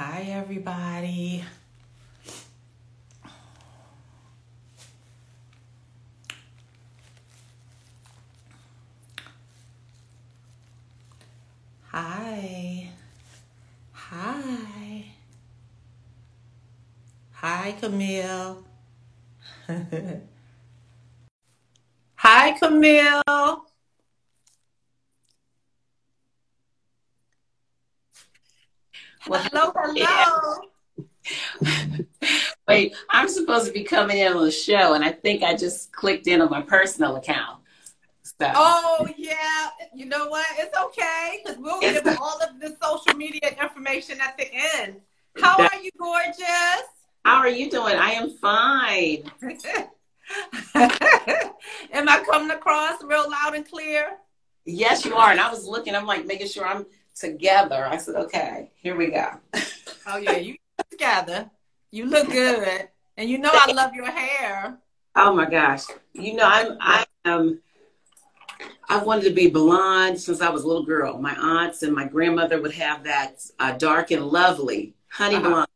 Hi, everybody. Hi, Camille. Hi, Camille. Well, hello. Wait, I'm supposed to be coming in on a show, and I think I just clicked in on my personal account. So. Oh, yeah. You know what? It's okay, because we'll give all of the social media information at the end. How are you, gorgeous? How are you doing? I am fine. Am I coming across real loud and clear? Yes, you are. And I was looking. I'm like making sure I'm together. I said, okay, here we go. Oh, yeah, you together. You look good. And you know I love your hair. Oh, my gosh. You know, I wanted to be blonde since I was a little girl. My aunts and my grandmother would have that dark and lovely honey blonde.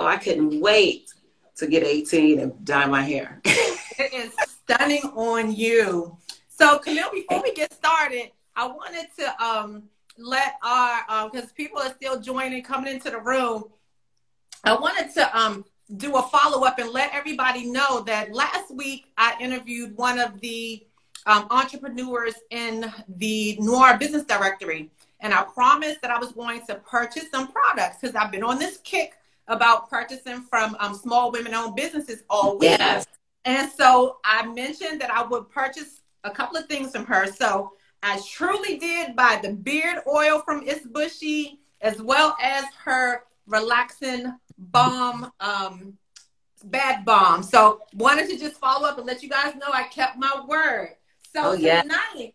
Oh, I couldn't wait to get 18 and dye my hair. It is stunning on you. So, Camille, before we get started, I wanted to let our, because people are still joining, coming into the room, I wanted to do a follow-up and let everybody know that last week I interviewed one of the entrepreneurs in the Noir Business Directory, and I promised that I was going to purchase some products because I've been on this kick about purchasing from small women-owned businesses all week. Yes. And so I mentioned that I would purchase a couple of things from her. So I truly did buy the beard oil from It's Bushy, as well as her relaxing balm, bath bomb. So wanted to just follow up and let you guys know I kept my word. So tonight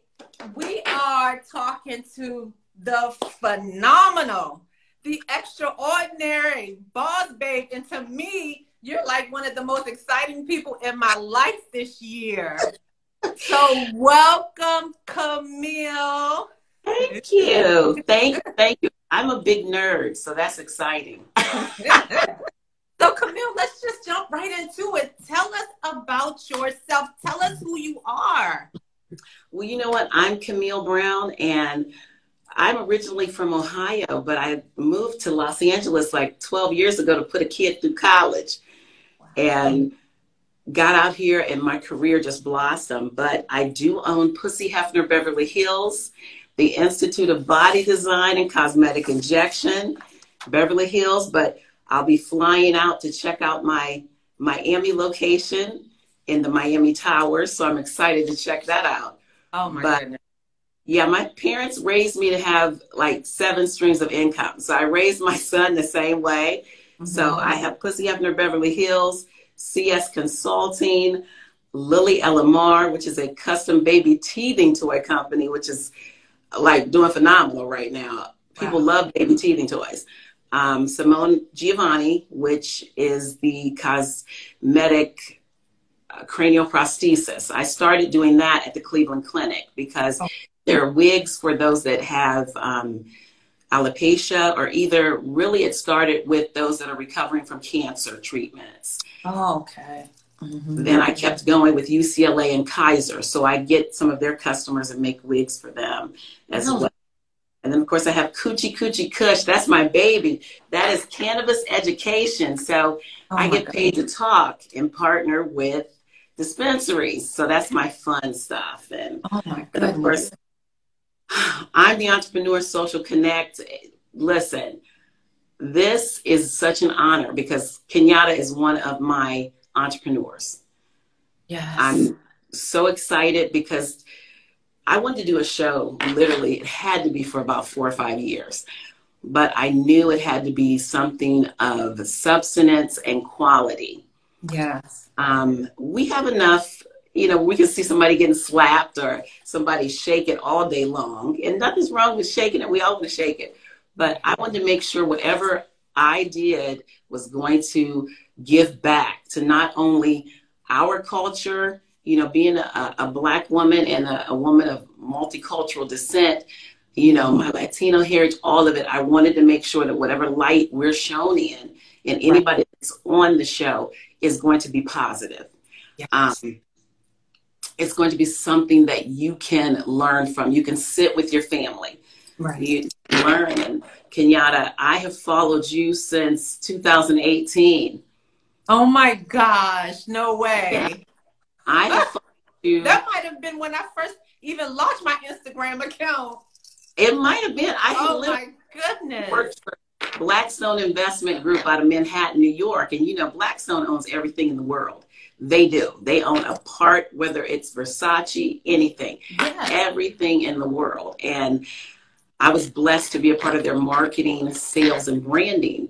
we are talking to the phenomenal, the extraordinary boss babe. And to me, you're like one of the most exciting people in my life this year. So welcome, Camille. Thank you. Thank you. I'm a big nerd, so that's exciting. So Camille, let's just jump right into it. Tell us about yourself. Tell us who you are. Well, you know what? I'm Camille Brown, and I'm originally from Ohio, but I moved to Los Angeles like 12 years ago to put a kid through college. Wow. And got out here and my career just blossomed. But I do own Pussy Hefner Beverly Hills, the Institute of Body Design and Cosmetic Injection, Beverly Hills. But I'll be flying out to check out my Miami location in the Miami Towers. So I'm excited to check that out. Oh, my goodness. Yeah, my parents raised me to have like 7 streams of income. So I raised my son the same way. Mm-hmm. So I have Pussy Hefner Beverly Hills, CS Consulting, Lily Elamar, which is a custom baby teething toy company, which is like doing phenomenal right now. People love baby teething toys. Simone Giovanni, which is the cosmetic cranial prosthesis. I started doing that at the Cleveland Clinic because there are wigs for those that have alopecia, or either really it started with those that are recovering from cancer treatments. Oh, okay. Mm-hmm. Then I kept going with UCLA and Kaiser. So I get some of their customers and make wigs for them as well. And then, of course, I have Coochie Coochie Kush. That's my baby. That is cannabis education. So I get paid to talk and partner with dispensaries. So that's my fun stuff. And, of course, I'm the Entrepreneur Social Connect. Listen, this is such an honor because Kenyatta is one of my entrepreneurs. Yes. I'm so excited because I wanted to do a show. Literally, it had to be for about 4 or 5 years. But I knew it had to be something of substance and quality. Yes. We have enough, you know, we can see somebody getting slapped or somebody shaking all day long. And nothing's wrong with shaking it. We all want to shake it. But I wanted to make sure whatever I did was going to give back to not only our culture, you know, being a Black woman and a woman of multicultural descent, you know, my Latino heritage, all of it. I wanted to make sure that whatever light we're shown in and anybody that's on the show is going to be positive. Yes. It's going to be something that you can learn from. You can sit with your family. Right. You learn. And Kenyatta, I have followed you since 2018. Oh my gosh, no way. Yeah. I have followed you. That might have been when I first even launched my Instagram account. It might have been. Oh my goodness. Worked for Blackstone Investment Group out of Manhattan, New York. And you know, Blackstone owns everything in the world. They do. They own a part, whether it's Versace, anything, everything in the world. And I was blessed to be a part of their marketing, sales, and branding.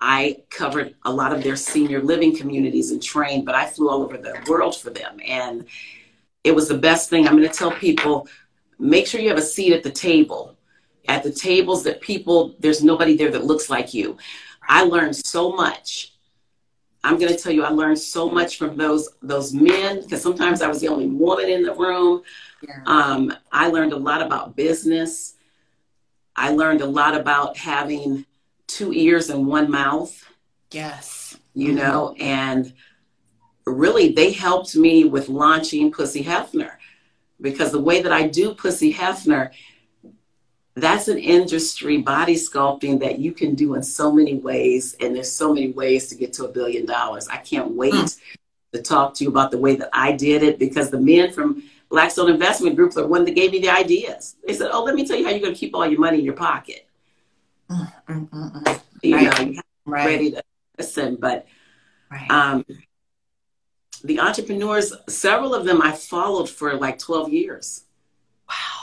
I covered a lot of their senior living communities and trained, but I flew all over the world for them. And it was the best thing. I'm going to tell people, make sure you have a seat at the table. At the tables that people, there's nobody there that looks like you. I learned so much. I'm going to tell you, I learned so much from those men, because sometimes I was the only woman in the room. Yeah. I learned a lot about business. I learned a lot about having 2 ears and 1 mouth. Yes. You know, and really they helped me with launching Pussy Hefner, because the way that I do Pussy Hefner, that's an industry, body sculpting, that you can do in so many ways. And there's so many ways to get to $1 billion. I can't wait to talk to you about the way that I did it, because the men from Blackstone Investment Group are the one that gave me the ideas. They said, oh, let me tell you how you're going to keep all your money in your pocket. You know, you're ready to listen. But the entrepreneurs, several of them I followed for like 12 years. Wow.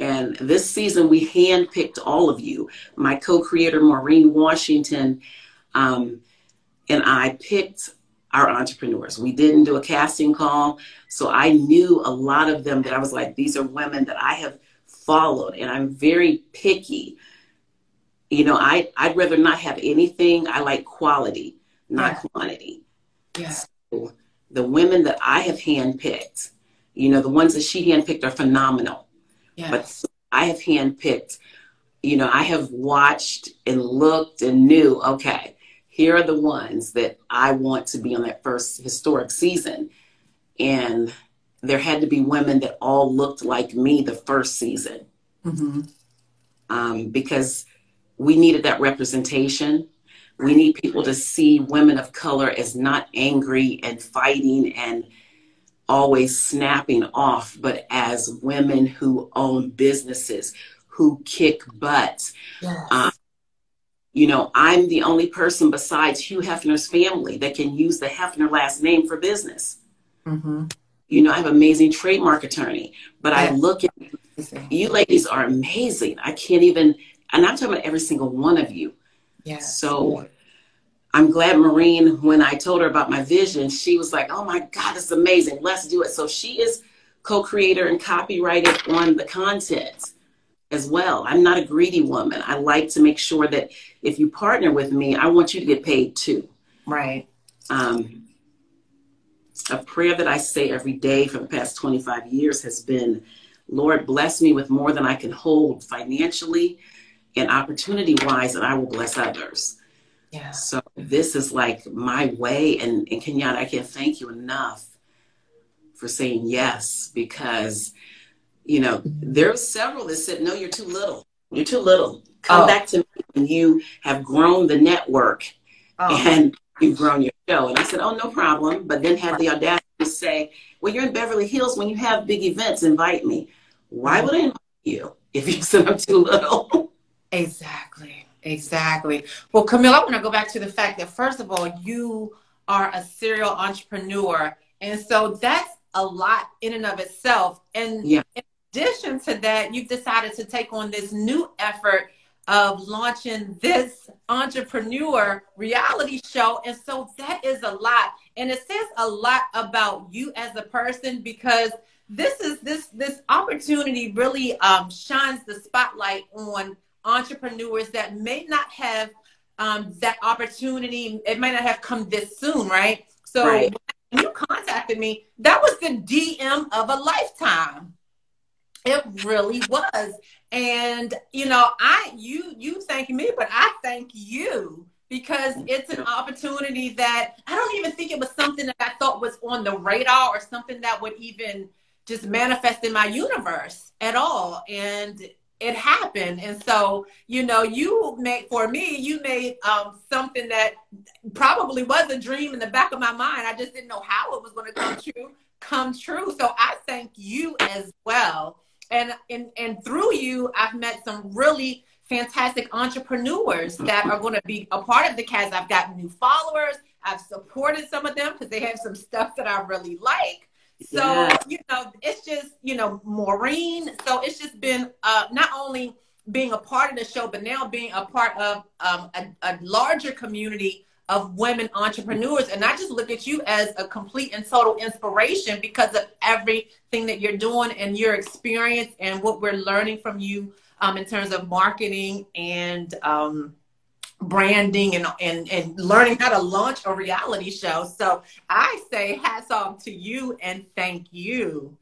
And this season, we handpicked all of you. My co-creator, Maureen Washington, and I picked our entrepreneurs. We didn't do a casting call. So I knew a lot of them that I was like, these are women that I have followed. And I'm very picky. You know, I'd rather not have anything. I like quality, not quantity. Yeah. So the women that I have handpicked, you know, the ones that she handpicked are phenomenal. Yes. But I have handpicked, you know, I have watched and looked and knew, okay, here are the ones that I want to be on that first historic season. And there had to be women that all looked like me the first season. Because we needed that representation. We need people to see women of color as not angry and fighting and always snapping off, but as women who own businesses, who kick butt. Yes. You know, I'm the only person besides Hugh Hefner's family that can use the Hefner last name for business. You know, I have an amazing trademark attorney, but I look at you ladies are amazing. I can't even, and I'm talking about every single one of you. So I'm glad Maureen, when I told her about my vision, she was like, oh my God, this is amazing. Let's do it. So she is co-creator and copyrighted on the content as well. I'm not a greedy woman. I like to make sure that if you partner with me, I want you to get paid too. Right. A prayer that I say every day for the past 25 years has been, Lord, bless me with more than I can hold financially and opportunity-wise, and I will bless others. Yeah. So this is like my way. And Kenyatta, I can't thank you enough for saying yes, because, you know, there's several that said, no, you're too little. You're too little. Come back to me when you have grown the network and you've grown your show. And I said, oh, no problem. But then had the audacity to say, well, you're in Beverly Hills. When you have big events, invite me. Why would I invite you if you said I'm too little? Exactly. Exactly. Well, Camille, I want to go back to the fact that, first of all, you are a serial entrepreneur. And so that's a lot in and of itself. And in addition to that, you've decided to take on this new effort of launching this entrepreneur reality show. And so that is a lot. And it says a lot about you as a person, because this opportunity really shines the spotlight on entrepreneurs that may not have that opportunity. It may not have come this soon, right? So when you contacted me, that was the DM of a lifetime. It really was. And, you know, you thank me, but I thank you, because it's an opportunity that I don't even think it was something that I thought was on the radar or something that would even just manifest in my universe at all. And it happened. And so, you know, you made something that probably was a dream in the back of my mind. I just didn't know how it was going to come true. So I thank you as well. And through you, I've met some really fantastic entrepreneurs that are going to be a part of the cast. I've got new followers. I've supported some of them because they have some stuff that I really like. So, You know, it's just, you know, Maureen. So it's just been not only being a part of the show, but now being a part of a larger community of women entrepreneurs. And I just look at you as a complete and total inspiration because of everything that you're doing and your experience and what we're learning from you in terms of marketing and branding and learning how to launch a reality show. So I say hats off to you and thank you.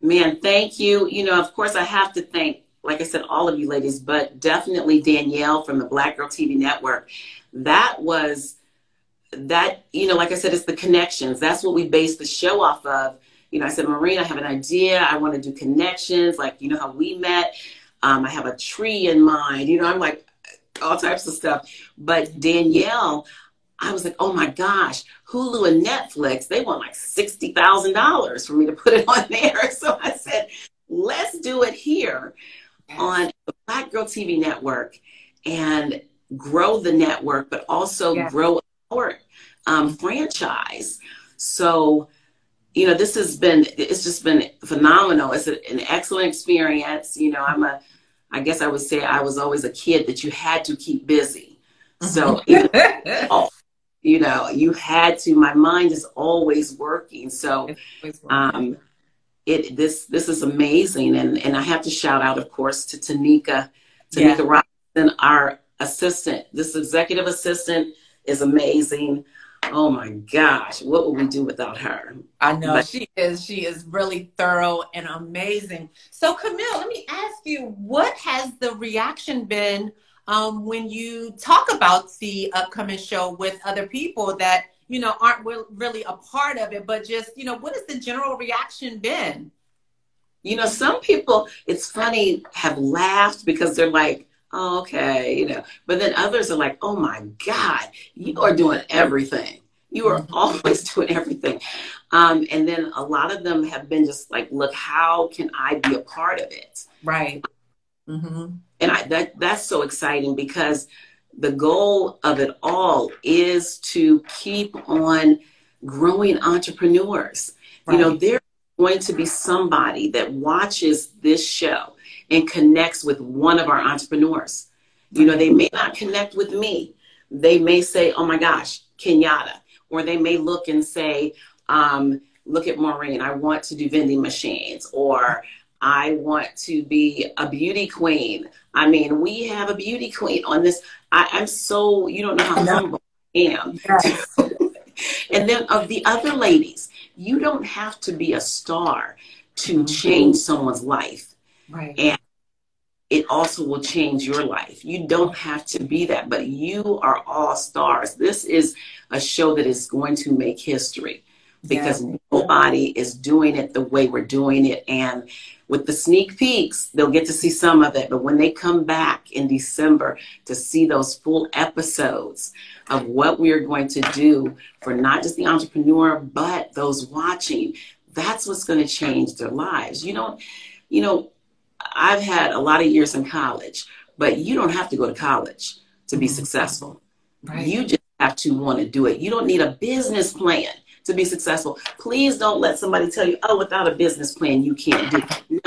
Man, thank you. You know, of course I have to thank, like I said, all of you ladies, but definitely Danielle from the Black Girl TV Network. That, you know, like I said, it's the connections. That's what we base the show off of. You know, I said, Maureen, I have an idea. I want to do connections. Like, you know how we met. I have a tree in mind. You know, I'm like all types of stuff. But Danielle, I was like, oh my gosh, Hulu and Netflix, they want like $60,000 for me to put it on there. So I said, let's do it here on the Black Girl TV Network and grow the network, but also grow our franchise. So, you know, this has been, it's just been phenomenal. It's an excellent experience. You know, I guess I would say I was always a kid that you had to keep busy. So, you know, you had to, my mind is always working. So, this is amazing. And I have to shout out, of course, to Tanika Robinson, our assistant. This executive assistant is amazing. Oh my gosh, what would we do without her? I know, but she is really thorough and amazing. So Camille, let me ask you, what has the reaction been when you talk about the upcoming show with other people that, you know, aren't really a part of it, but just, you know, what has the general reaction been? You know, some people, it's funny, have laughed because they're like, oh, okay, you know, but then others are like, oh my God, you are doing everything. You are always doing everything. And then a lot of them have been just like, look, how can I be a part of it? Right. Mm-hmm. And that's so exciting because the goal of it all is to keep on growing entrepreneurs. Right. You know, there's going to be somebody that watches this show and connects with one of our entrepreneurs. You know, they may not connect with me. They may say, oh my gosh, Kenyatta. Or they may look and say, look at Maureen, I want to do vending machines. Or I want to be a beauty queen. I mean, we have a beauty queen on this. I'm so, you don't know how humble I am. Yes. And then of the other ladies, you don't have to be a star to change someone's life. Right. And it also will change your life. You don't have to be that, but you are all stars. This is a show that is going to make history because nobody is doing it the way we're doing it. And with the sneak peeks, they'll get to see some of it. But when they come back in December to see those full episodes of what we are going to do for not just the entrepreneur, but those watching, that's what's going to change their lives. You know, I've had a lot of years in college, but you don't have to go to college to be successful. Right. You just have to want to do it. You don't need a business plan to be successful. Please don't let somebody tell you, oh, without a business plan, you can't do it. No.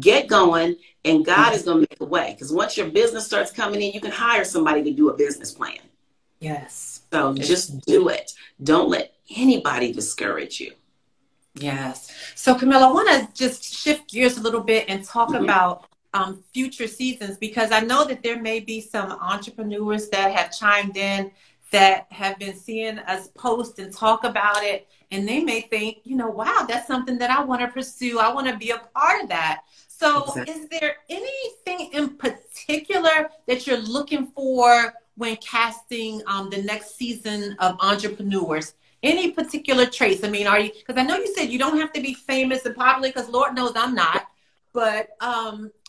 Get going, and God is going to make a way. Because once your business starts coming in, you can hire somebody to do a business plan. Yes. So just do it. Don't let anybody discourage you. Yes. So, Camille, I want to just shift gears a little bit and talk about future seasons, because I know that there may be some entrepreneurs that have chimed in that have been seeing us post and talk about it. And they may think, you know, wow, that's something that I want to pursue. I want to be a part of that. So exactly. Is there anything in particular that you're looking for when casting the next season of entrepreneurs? Any particular traits? I mean, are you, because I know you said you don't have to be famous and popular, because Lord knows I'm not. But,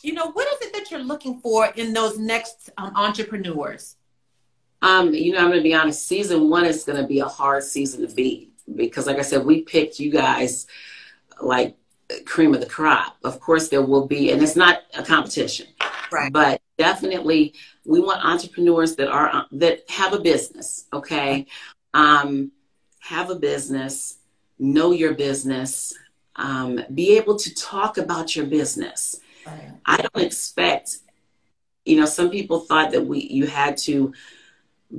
you know, what is it that you're looking for in those next entrepreneurs? You know, I'm going to be honest. Season one is going to be a hard season to be, because like I said, we picked you guys like cream of the crop. Of course there will be, and it's not a competition, right? But definitely we want entrepreneurs that are, that have a business. Okay. Have a business, know your business, be able to talk about your business. Right. I don't expect, you know, some people thought that you had to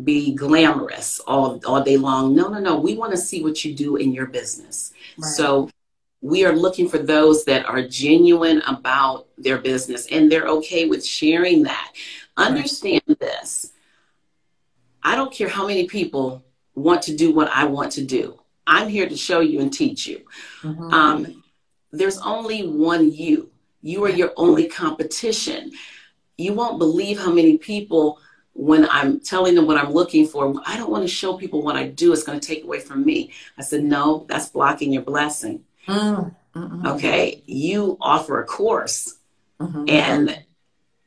be glamorous all day long. No. We want to see what you do in your business. Right. So we are looking for those that are genuine about their business and they're okay with sharing that. Right. Understand this. I don't care how many people want to do what I want to do. I'm here to show you and teach you. Mm-hmm. There's only one you. You are your only competition. You won't believe how many people, when I'm telling them what I'm looking for, I don't want to show people what I do. It's going to take away from me. I said, no, that's blocking your blessing. Mm-hmm. Okay. You offer a course, mm-hmm. and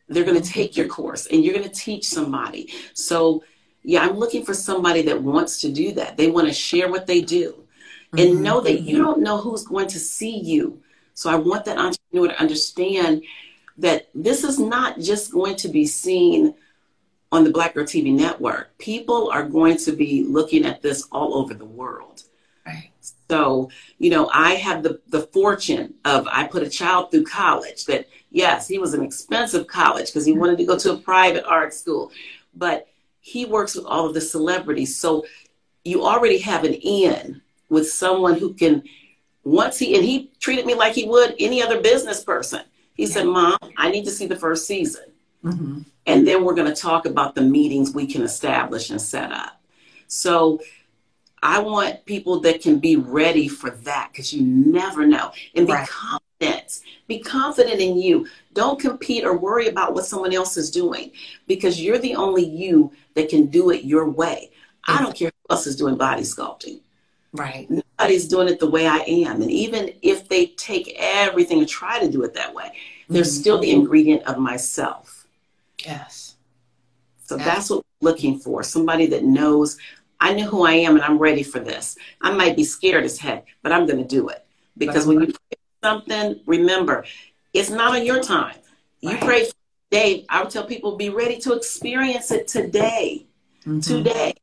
they're going to take your course and you're going to teach somebody. So yeah, I'm looking for somebody that wants to do that. They want to share what they do, and mm-hmm. know that you don't know who's going to see you. So I want that entrepreneur to understand that this is not just going to be seen on the Black Girl TV network. People are going to be looking at this all over the world. Right. So, you know, I have the fortune of, I put a child through college that, yes, he was an expensive college because he wanted to go to a private art school, but he works with all of the celebrities. So you already have an in with someone who can, and he treated me like he would any other business person. He said, Mom, I need to see the first season. Mm-hmm. And then we're going to talk about the meetings we can establish and set up. So I want people that can be ready for that, because you never know. And be confident. Be confident in you. Don't compete or worry about what someone else is doing, because you're the only you that can do it your way. Mm-hmm. I don't care who else is doing body sculpting. Right. Nobody's doing it the way I am. And even if they take everything and try to do it that way, mm-hmm. there's still the ingredient of myself. Yes. So that's what we're looking for. Somebody that knows, I know who I am and I'm ready for this. I might be scared as heck, but I'm going to do it. Because when you pray for something, remember, it's not on your time. You pray for today. I would tell people, be ready to experience it today. Mm-hmm. Today.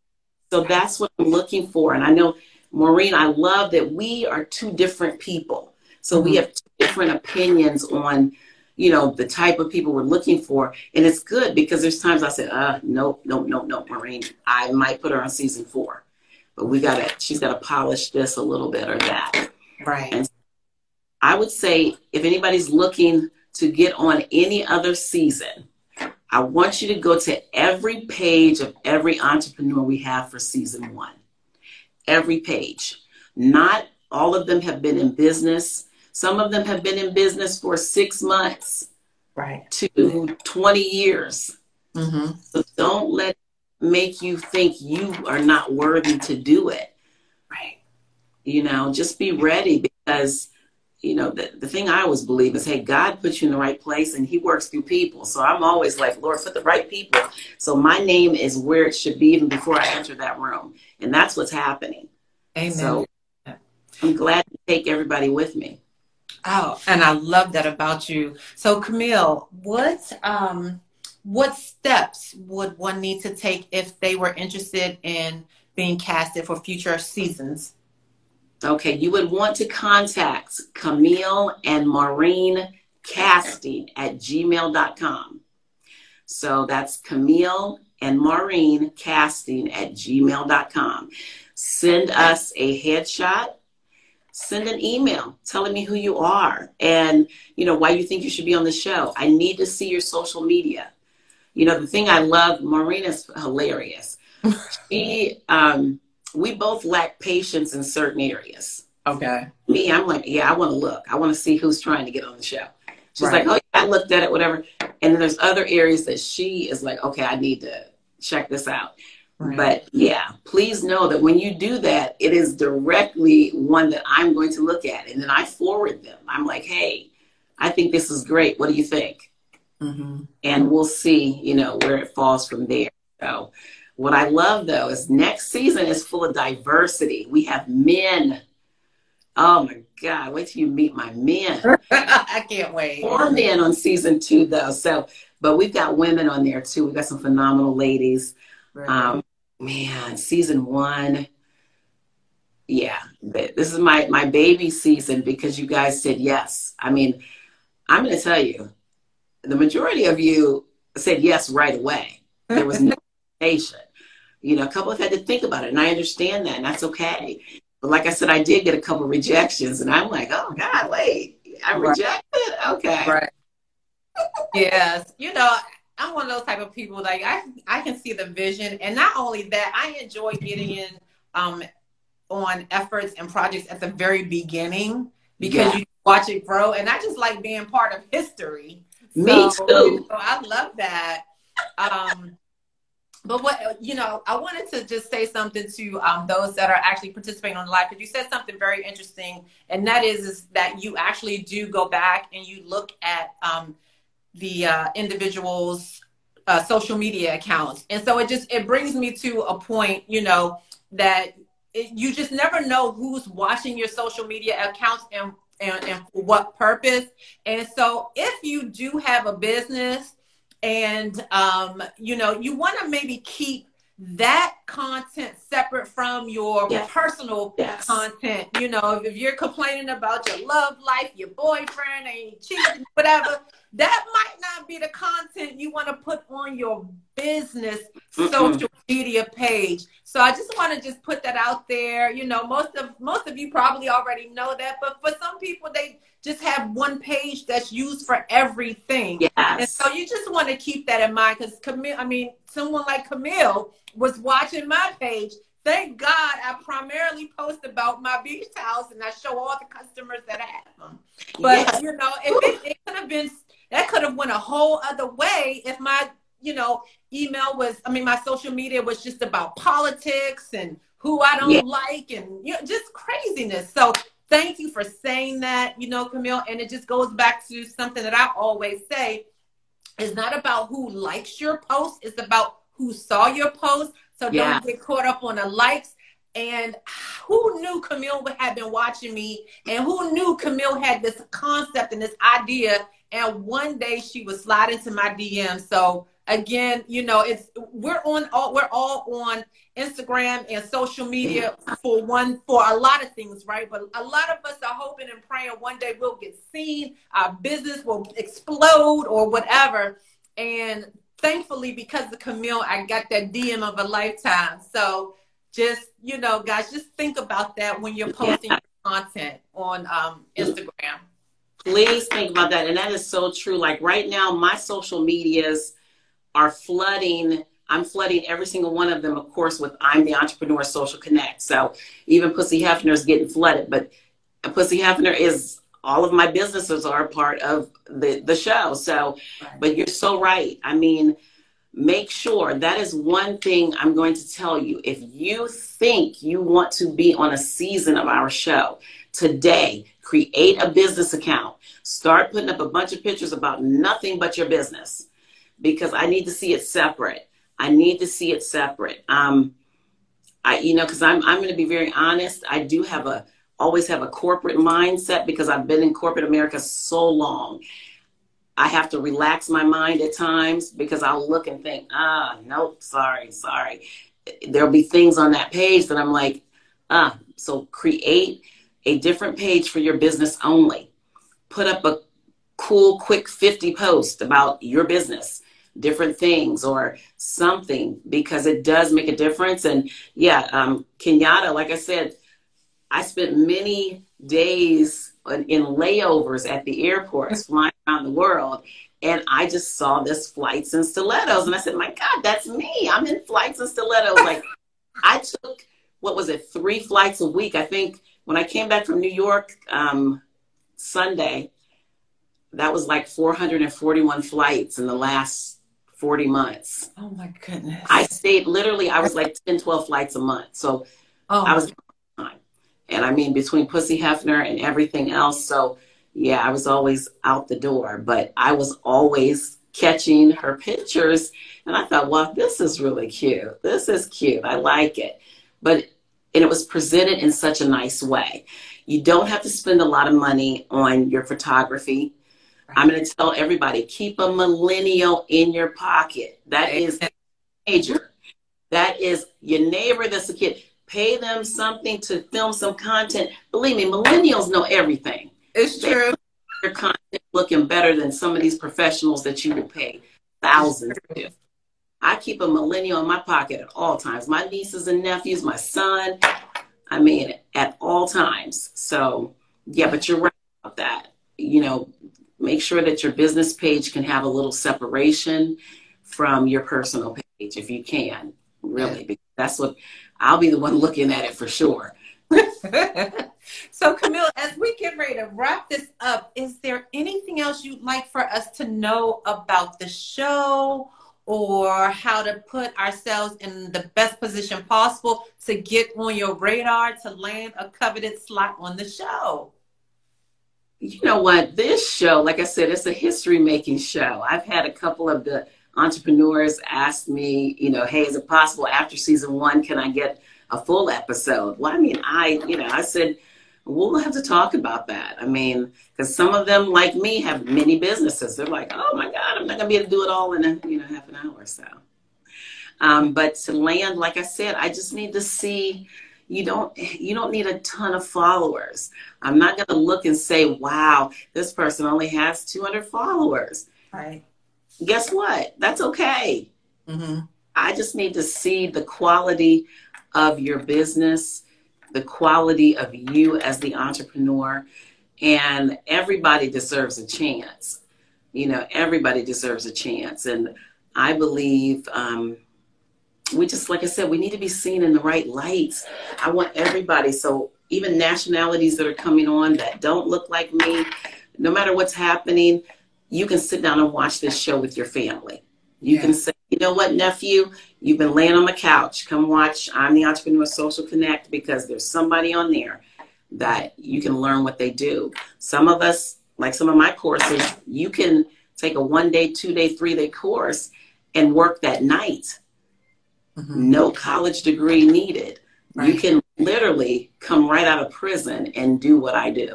So that's what I'm looking for. And I know, Maureen, I love that we are two different people. So mm-hmm. we have two different opinions on, you know, the type of people we're looking for. And it's good, because there's times I said, nope, Maureen, I might put her on season 4, but she's got to polish this a little bit or that. Right. And I would say, if anybody's looking to get on any other season, I want you to go to every page of every entrepreneur we have for season 1, every page. Not all of them have been in business. Some of them have been in business for 6 months to 20 years. Mm-hmm. So don't let it make you think you are not worthy to do it. Right. You know, just be ready, because, you know, the thing I always believe is, hey, God puts you in the right place and he works through people. So I'm always like, Lord, put the right people. So my name is where it should be even before I enter that room. And that's what's happening. Amen. So I'm glad to take everybody with me. Oh, and I love that about you. So, Camille, what steps would one need to take if they were interested in being casted for future seasons? Okay, you would want to contact Camille and Maureen Casting at gmail.com. So that's Camille and Maureen Casting at gmail.com. Send us a headshot. Send an email telling me who you are and, you know, why you think you should be on the show. I need to see your social media. You know, the thing I love, Marina's hilarious. We both lack patience in certain areas. Okay. Me, I'm like, I want to look. I want to see who's trying to get on the show. She's right. Like, oh, I looked at it, whatever. And then there's other areas that she is like, okay, I need to check this out. Right. But yeah, please know that when you do that, it is directly one that I'm going to look at. And then I forward them. I'm like, hey, I think this is great. What do you think? Mm-hmm. And we'll see, you know, where it falls from there. So what I love, though, is next season is full of diversity. We have men. Oh, my God. Wait till you meet my men. I can't wait. 4 men on season 2, though. So, but we've got women on there, too. We've got some phenomenal ladies. Right. Man, season 1. Yeah. This is my baby season because you guys said yes. I mean, I'm going to tell you, the majority of you said yes right away. There was no hesitation. You know, a couple have had to think about it, and I understand that, and that's okay. But like I said, I did get a couple rejections, and I'm like, oh, God, wait, I rejected? Okay. Right. Yes. You know, I'm one of those type of people, like, I can see the vision. And not only that, I enjoy getting in on efforts and projects at the very beginning because you watch it grow. And I just like being part of history. Me too. So I love that. But what, you know, I wanted to just say something to those that are actually participating on the live, because you said something very interesting, and that is that you actually do go back and you look at the individual's social media accounts. And so it brings me to a point, you know, that you just never know who's watching your social media accounts and for what purpose. And so if you do have a business, and, you know, you want to maybe keep that content separate from your personal content. You know, if you're complaining about your love life, your boyfriend, and you cheating, whatever, that might not be the content you want to put on your business social media page. So I just want to just put that out there. You know, most of you probably already know that, but for some people, they just have one page that's used for everything. Yes. And so you just want to keep that in mind, because someone like Camille was watching my page. Thank God I primarily post about my beach towels and I show all the customers that I have them. But, you know, if it could have been, that could have went a whole other way if my, you know, my social media was just about politics and who I don't like and, you know, just craziness. So thank you for saying that, you know, Camille. And it just goes back to something that I always say. It's not about who likes your post. It's about who saw your post. So don't get caught up on the likes. And who knew Camille had been watching me? And who knew Camille had this concept and this idea? And one day she would slide into my DM. So again, you know, we're all on Instagram and social media for a lot of things, right? But a lot of us are hoping and praying one day we'll get seen, our business will explode or whatever. And thankfully, because of Camille, I got that DM of a lifetime. So just, you know, guys, just think about that when you're posting your content on Instagram. Please think about that. And that is so true. Like right now, my social medias are flooding. I'm flooding every single one of them, of course, with I'm the Entrepreneur Social Connect. So even Pussy Hefner is getting flooded, but Pussy Hefner is, all of my businesses are part of the show. So, but you're so right. I mean, make sure, that is one thing I'm going to tell you. If you think you want to be on a season of our show today, create a business account, start putting up a bunch of pictures about nothing but your business. Because I need to see it separate. You know, because I'm going to be very honest. I do have always have a corporate mindset because I've been in corporate America so long. I have to relax my mind at times because I'll look and think, nope, sorry. There'll be things on that page that I'm like, So create a different page for your business only. Put up a cool, quick 50 post about your business, different things or something, because it does make a difference. And Kenyatta, like I said, I spent many days in layovers at the airports flying around the world. And I just saw this Flights and Stilettos. And I said, my God, that's me. I'm in Flights and Stilettos. Like I took, 3 flights a week. I think when I came back from New York Sunday, That was like 441 flights in the last 40 months. Oh my goodness. I stayed literally, I was like 10, 12 flights a month. So I was time. And I mean, between Pussy Hefner and everything else. So yeah, I was always out the door, but I was always catching her pictures. And I thought, well, this is really cute. This is cute. I like it. But, and it was presented in such a nice way. You don't have to spend a lot of money on your photography. Right. I'm going to tell everybody, keep a millennial in your pocket. That is major. That is your neighbor that's a kid. Pay them something to film some content. Believe me, millennials know everything. It's true. Their content looking better than some of these professionals that you would pay thousands to. I keep a millennial in my pocket at all times. My nieces and nephews, my son, I mean, at all times. So, yeah, but you're right about that. You know, make sure that your business page can have a little separation from your personal page if you can, really. Because that's what, I'll be the one looking at it for sure. So, Camille, as we get ready to wrap this up, is there anything else you'd like for us to know about the show, or how to put ourselves in the best position possible to get on your radar to land a coveted slot on the show? You know what? This show, like I said, it's a history-making show. I've had a couple of the entrepreneurs ask me, you know, hey, is it possible after season one, can I get a full episode? Well, I mean, I said, we'll have to talk about that. I mean, because some of them, like me, have many businesses. They're like, oh, my God, I'm not going to be able to do it all in a, you know, half an hour or so. But to land, like I said, I just need to see, you don't need a ton of followers. I'm not going to look and say, wow, this person only has 200 followers. Right. Guess what? That's okay. Mm-hmm. I just need to see the quality of your business, the quality of you as the entrepreneur, and everybody deserves a chance. You know, everybody deserves a chance. And I believe we just, like I said, we need to be seen in the right lights. I want everybody, so even nationalities that are coming on that don't look like me, no matter what's happening, you can sit down and watch this show with your family. You can say, you know what, nephew, you've been laying on the couch. Come watch I'm the Entrepreneur Social Connect, because there's somebody on there that you can learn what they do. Some of us, like some of my courses, you can take a 1-day, 2-day, 3-day course and work that night. Mm-hmm. No college degree needed. Right. You can literally come right out of prison and do what I do.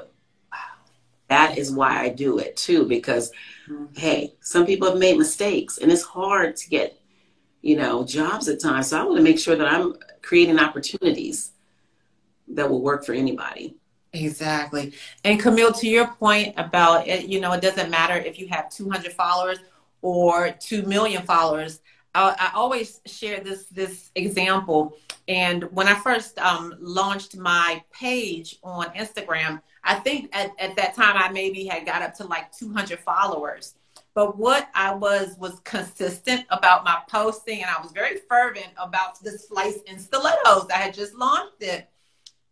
Wow. That is why I do it too, because hey, some people have made mistakes and it's hard to get, you know, jobs at times. So I want to make sure that I'm creating opportunities that will work for anybody. Exactly. And Camille, to your point about it, you know, it doesn't matter if you have 200 followers or 2 million followers. I always share this example. And when I first launched my page on Instagram, I think at that time I maybe had got up to like 200 followers. But what I was consistent about my posting, and I was very fervent about this Flights and Stilettos. I had just launched it.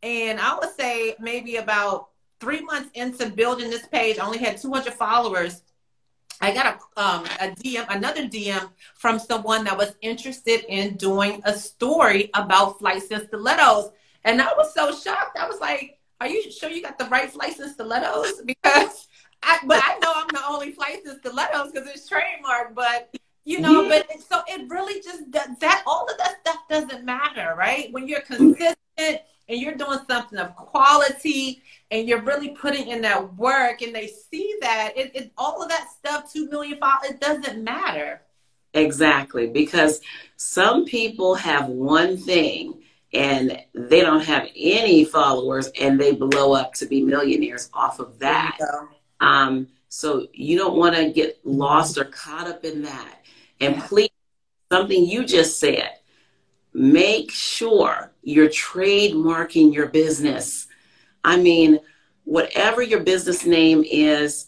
And I would say maybe about 3 months into building this page, I only had 200 followers. I got another DM from someone that was interested in doing a story about Flights and Stilettos. And I was so shocked. I was like, are you sure you got the right Flights and Stilettos? Because I know I'm the only Flights and Stilettos because it's trademarked, but you know, but so it really just that all of that stuff doesn't matter, right? When you're consistent and you're doing something of quality and you're really putting in that work and they see that, it all of that stuff, 2 million followers, it doesn't matter. Exactly, because some people have one thing and they don't have any followers and they blow up to be millionaires off of that. So you don't want to get lost or caught up in that. And please, something you just said, make sure you're trademarking your business. I mean, whatever your business name is,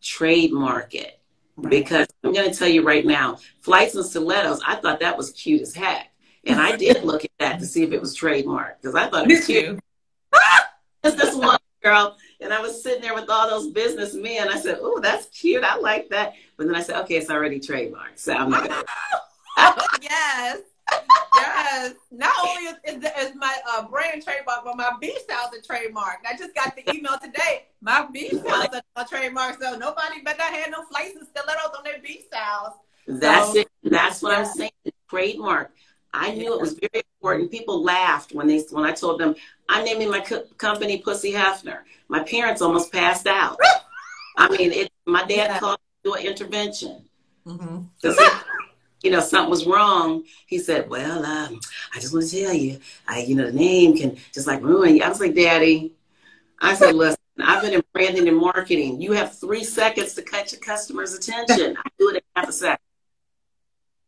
trademark it. Right. Because I'm going to tell you right now, Flights and Stilettos, I thought that was cute as heck. And I did look at that to see if it was trademarked, because I thought it was cute. It's this one girl. And I was sitting there with all those businessmen. I said, oh, that's cute. I like that. But then I said, okay, it's already trademarked. So I'm like, yes. Yes. Not only is my brand trademark, but my beach towels are trademarked. I just got the email today. My beach towels are trademarked. So nobody better have no Flights and Stilettos on their beach towels. That's it. That's what I'm saying. Trademark. I knew it was very important. People laughed when I told them, I'm naming my company Pussy Hefner. My parents almost passed out. I mean, my dad called to do an intervention. Mm-hmm. You know, something was wrong. He said, well, I just want to tell you, the name can just like ruin you. I was like, Daddy, I said, listen, I've been in branding and marketing. You have 3 seconds to catch your customer's attention. I do it in half a second.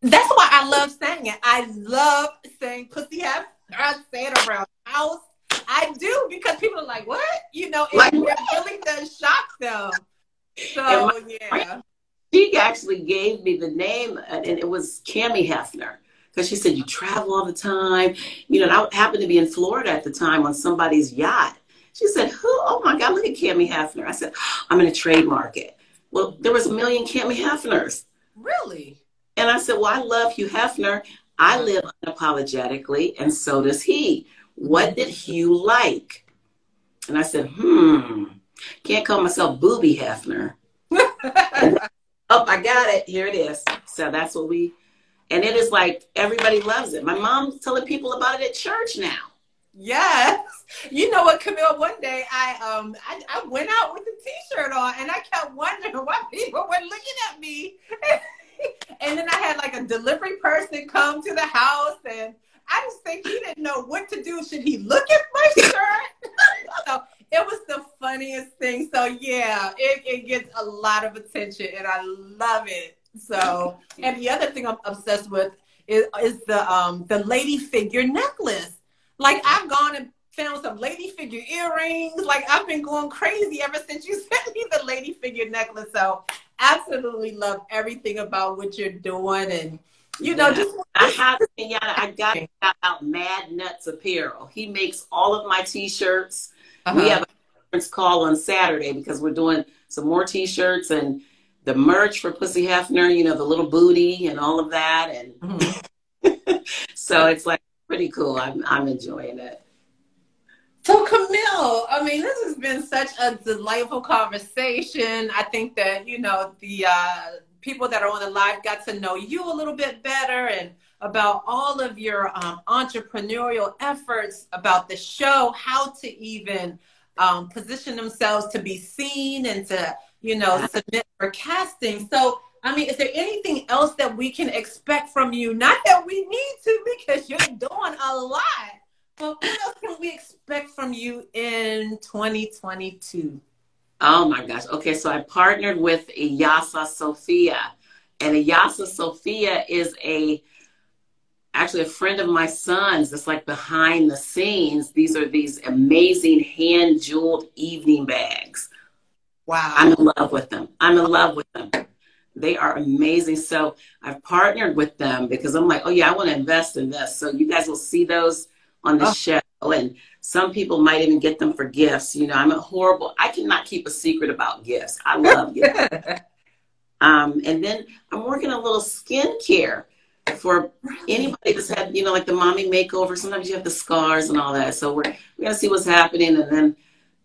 That's why I love saying it. I love saying Pussy Hefner. I say it around the house. I do, because people are like, what? You know, it really does shock them. So, yeah. She actually gave me the name, and it was Camille Hefner, because she said, you travel all the time. You know, and I happened to be in Florida at the time on somebody's yacht. She said, who? Oh, my God, look at Camille Hefner. I said, I'm going to trademark it. Well, there was 1 million Camille Hefners. Really? And I said, well, I love Hugh Hefner. I live unapologetically, and so does he. What did Hugh like? And I said, can't call myself Booby Hefner. Oh, I got it. Here it is. So that's what and it is like, everybody loves it. My mom's telling people about it at church now. Yes. You know what, Camille, one day I went out with a t-shirt on, and I kept wondering why people were looking at me. And then I had like a delivery person come to the house, and I just think he didn't know what to do. Should he look at my shirt? So it was the funniest thing. So yeah, it gets a lot of attention, and I love it. So, and the other thing I'm obsessed with is the lady figure necklace. Like, I've gone and found some lady figure earrings. Like, I've been going crazy ever since you sent me the lady figure necklace. So absolutely love everything about what you're doing, and you know, just I have Kenyatta. I got to shout out Mad Nuts Apparel. He makes all of my t-shirts. We have a conference call on Saturday because we're doing some more t-shirts and the merch for Pussy Hefner. You know, the little booty and all of that, and so it's like pretty cool. I'm enjoying it. So Camille, I mean, this has been such a delightful conversation. I think that, you know, the people that are on the live got to know you a little bit better, and about all of your entrepreneurial efforts, about the show, how to even position themselves to be seen and to, you know, submit for casting. So, I mean, is there anything else that we can expect from you? Not that we need to, because you're doing a lot. Well, what else can we expect from you in 2022? Oh, my gosh. Okay, so I partnered with Aya Sofia. And Aya Sofia is actually a friend of my son's that's like behind the scenes. These are these amazing hand-jeweled evening bags. Wow. I'm in love with them. They are amazing. So I've partnered with them because I'm like, oh, yeah, I want to invest in this. So you guys will see those on the show, and some people might even get them for gifts. You know, I cannot keep a secret about gifts. I love gifts. And then I'm working a little skincare for anybody that's had, you know, like the mommy makeover. Sometimes you have the scars and all that. So we're going to see what's happening. And then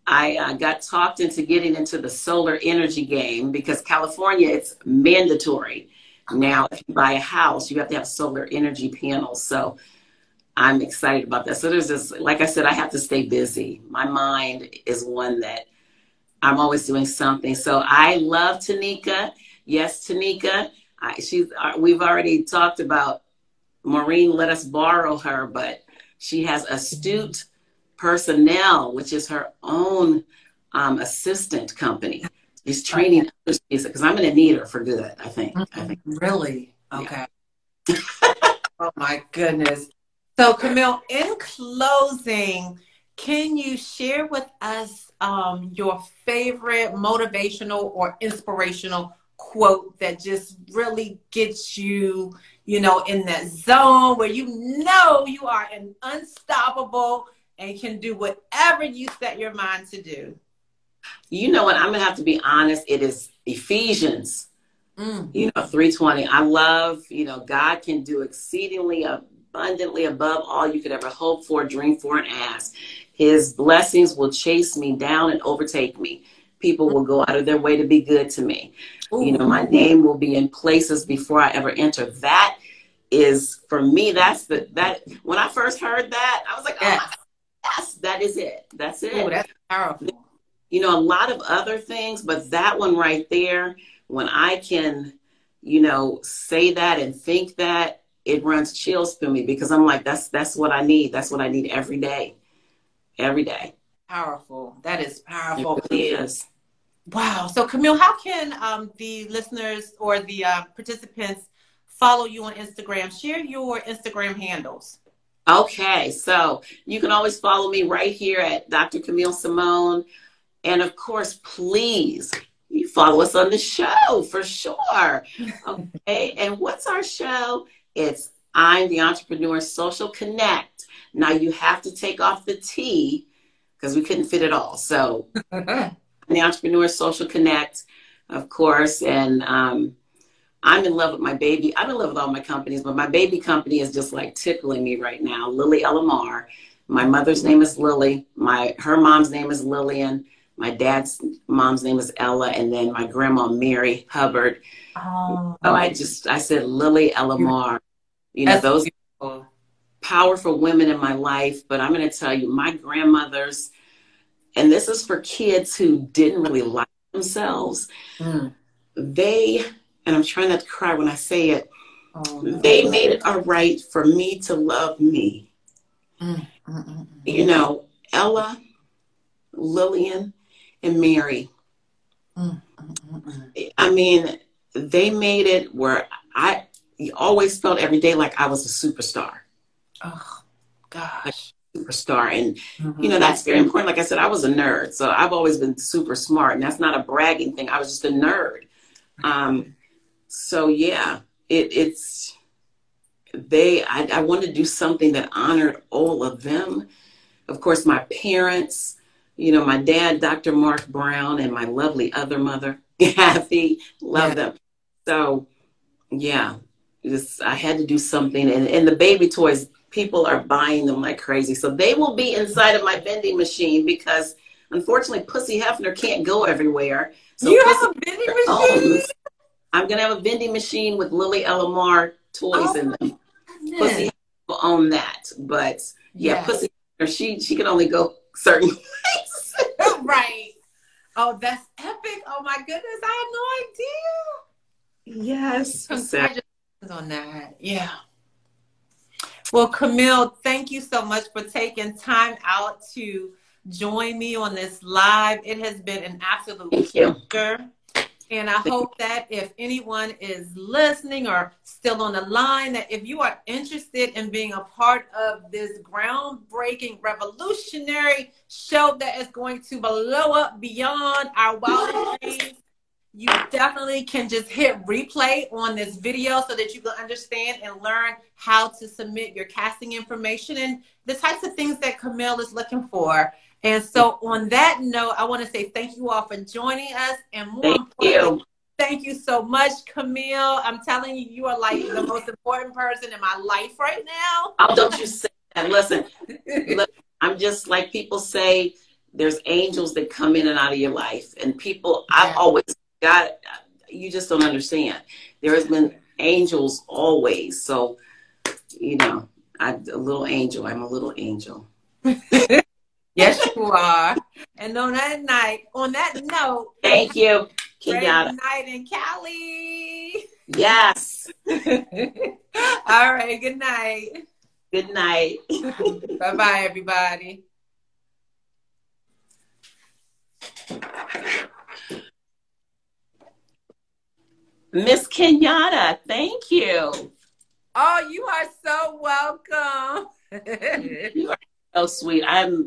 I got talked into getting into the solar energy game, because California, it's mandatory. Now, if you buy a house, you have to have solar energy panels. So I'm excited about that. So there's this, like I said, I have to stay busy. My mind is one that I'm always doing something. So I love Tanika. Yes, Tanika. We've already talked about Maureen let us borrow her, but she has Astute Personnel, which is her own assistant company. She's training others, because I'm going to need her for good, I think. Mm-hmm. Really? Okay. Yeah. Oh, my goodness. So, Camille, in closing, can you share with us your favorite motivational or inspirational quote that just really gets you, you know, in that zone where you know you are unstoppable and can do whatever you set your mind to do? You know what? I'm going to have to be honest. It is Ephesians, you know, 3:20. I love, you know, God can do exceedingly abundantly above all you could ever hope for, dream for, and ask. His blessings will chase me down and overtake me. People will go out of their way to be good to me. Ooh. You know, my name will be in places before I ever enter. That is, for me, that's the, that, when I first heard that, I was like, yes. Oh my God, yes, that is it. That's it. Ooh, that's powerful. You know, a lot of other things, but that one right there, when I can, you know, say that and think that, it runs chills through me because I'm like, that's what I need. That's what I need every day. Every day. Powerful. That is powerful. It really is. Wow. So Camille, how can the listeners or the participants follow you on Instagram? Share your Instagram handles. Okay. So you can always follow me right here at Dr. Camille Simone. And of course, please, you follow us on the show for sure. Okay. And what's our show? It's I'm the Entrepreneur Social Connect. Now you have to take off the T because we couldn't fit it all. So the Entrepreneur Social Connect, of course. And I'm in love with my baby. I'm in love with all my companies, but my baby company is just like tickling me right now. Lily Elamar. My mother's name is Lily. Her mom's name is Lillian. My dad's mom's name is Ella, and then my grandma, Mary Hubbard. Oh, so I said Lily Elamar. You know, those beautiful, powerful women in my life. But I'm going to tell you, my grandmothers, and this is for kids who didn't really like themselves. Mm. They, and I'm trying not to cry when I say it, they made it all right for me to love me. Mm. You know, Ella, Lillian, and Mary. I mean, they made it where I always felt every day like I was a superstar. Oh, gosh. A superstar. And, you know, that's very important. Like I said, I was a nerd. So I've always been super smart. And that's not a bragging thing. I was just a nerd. So, yeah, it's they. I wanted to do something that honored all of them. Of course, my parents. You know, my dad, Dr. Mark Brown, and my lovely other mother, Kathy, love them. So, yeah, I had to do something. And the baby toys, people are buying them like crazy. So they will be inside of my vending machine because, unfortunately, Pussy Hefner can't go everywhere. So you have a vending machine? I'm going to have a vending machine with Lily Elamar toys in them. Goodness. Pussy will own that. But, yeah, Pussy Hefner, she can only go certain ways. Right. Oh, that's epic. Oh, my goodness. I had no idea. Yes. Congratulations on that. Yeah. Well, Camille, thank you so much for taking time out to join me on this live. It has been an absolute pleasure. And I hope that if anyone is listening or still on the line, that if you are interested in being a part of this groundbreaking, revolutionary show that is going to blow up beyond our wildest dreams, you definitely can just hit replay on this video so that you can understand and learn how to submit your casting information and the types of things that Camille is looking for. And so on that note, I want to say thank you all for joining us. And more importantly, thank you so much, Camille. I'm telling you, you are like the most important person in my life right now. Oh, don't you say that. Listen, look, I'm just like people say, there's angels that come in and out of your life. And people, I've always got, you just don't understand. There has been angels always. So, you know, I'm a little angel. Yes, you are. And on that note, thank you. Kenyatta. Great night in Cali. Yes. All right. Good night. Good night. Bye-bye, everybody. Miss Kenyatta, thank you. Oh, you are so welcome. You are so sweet. I'm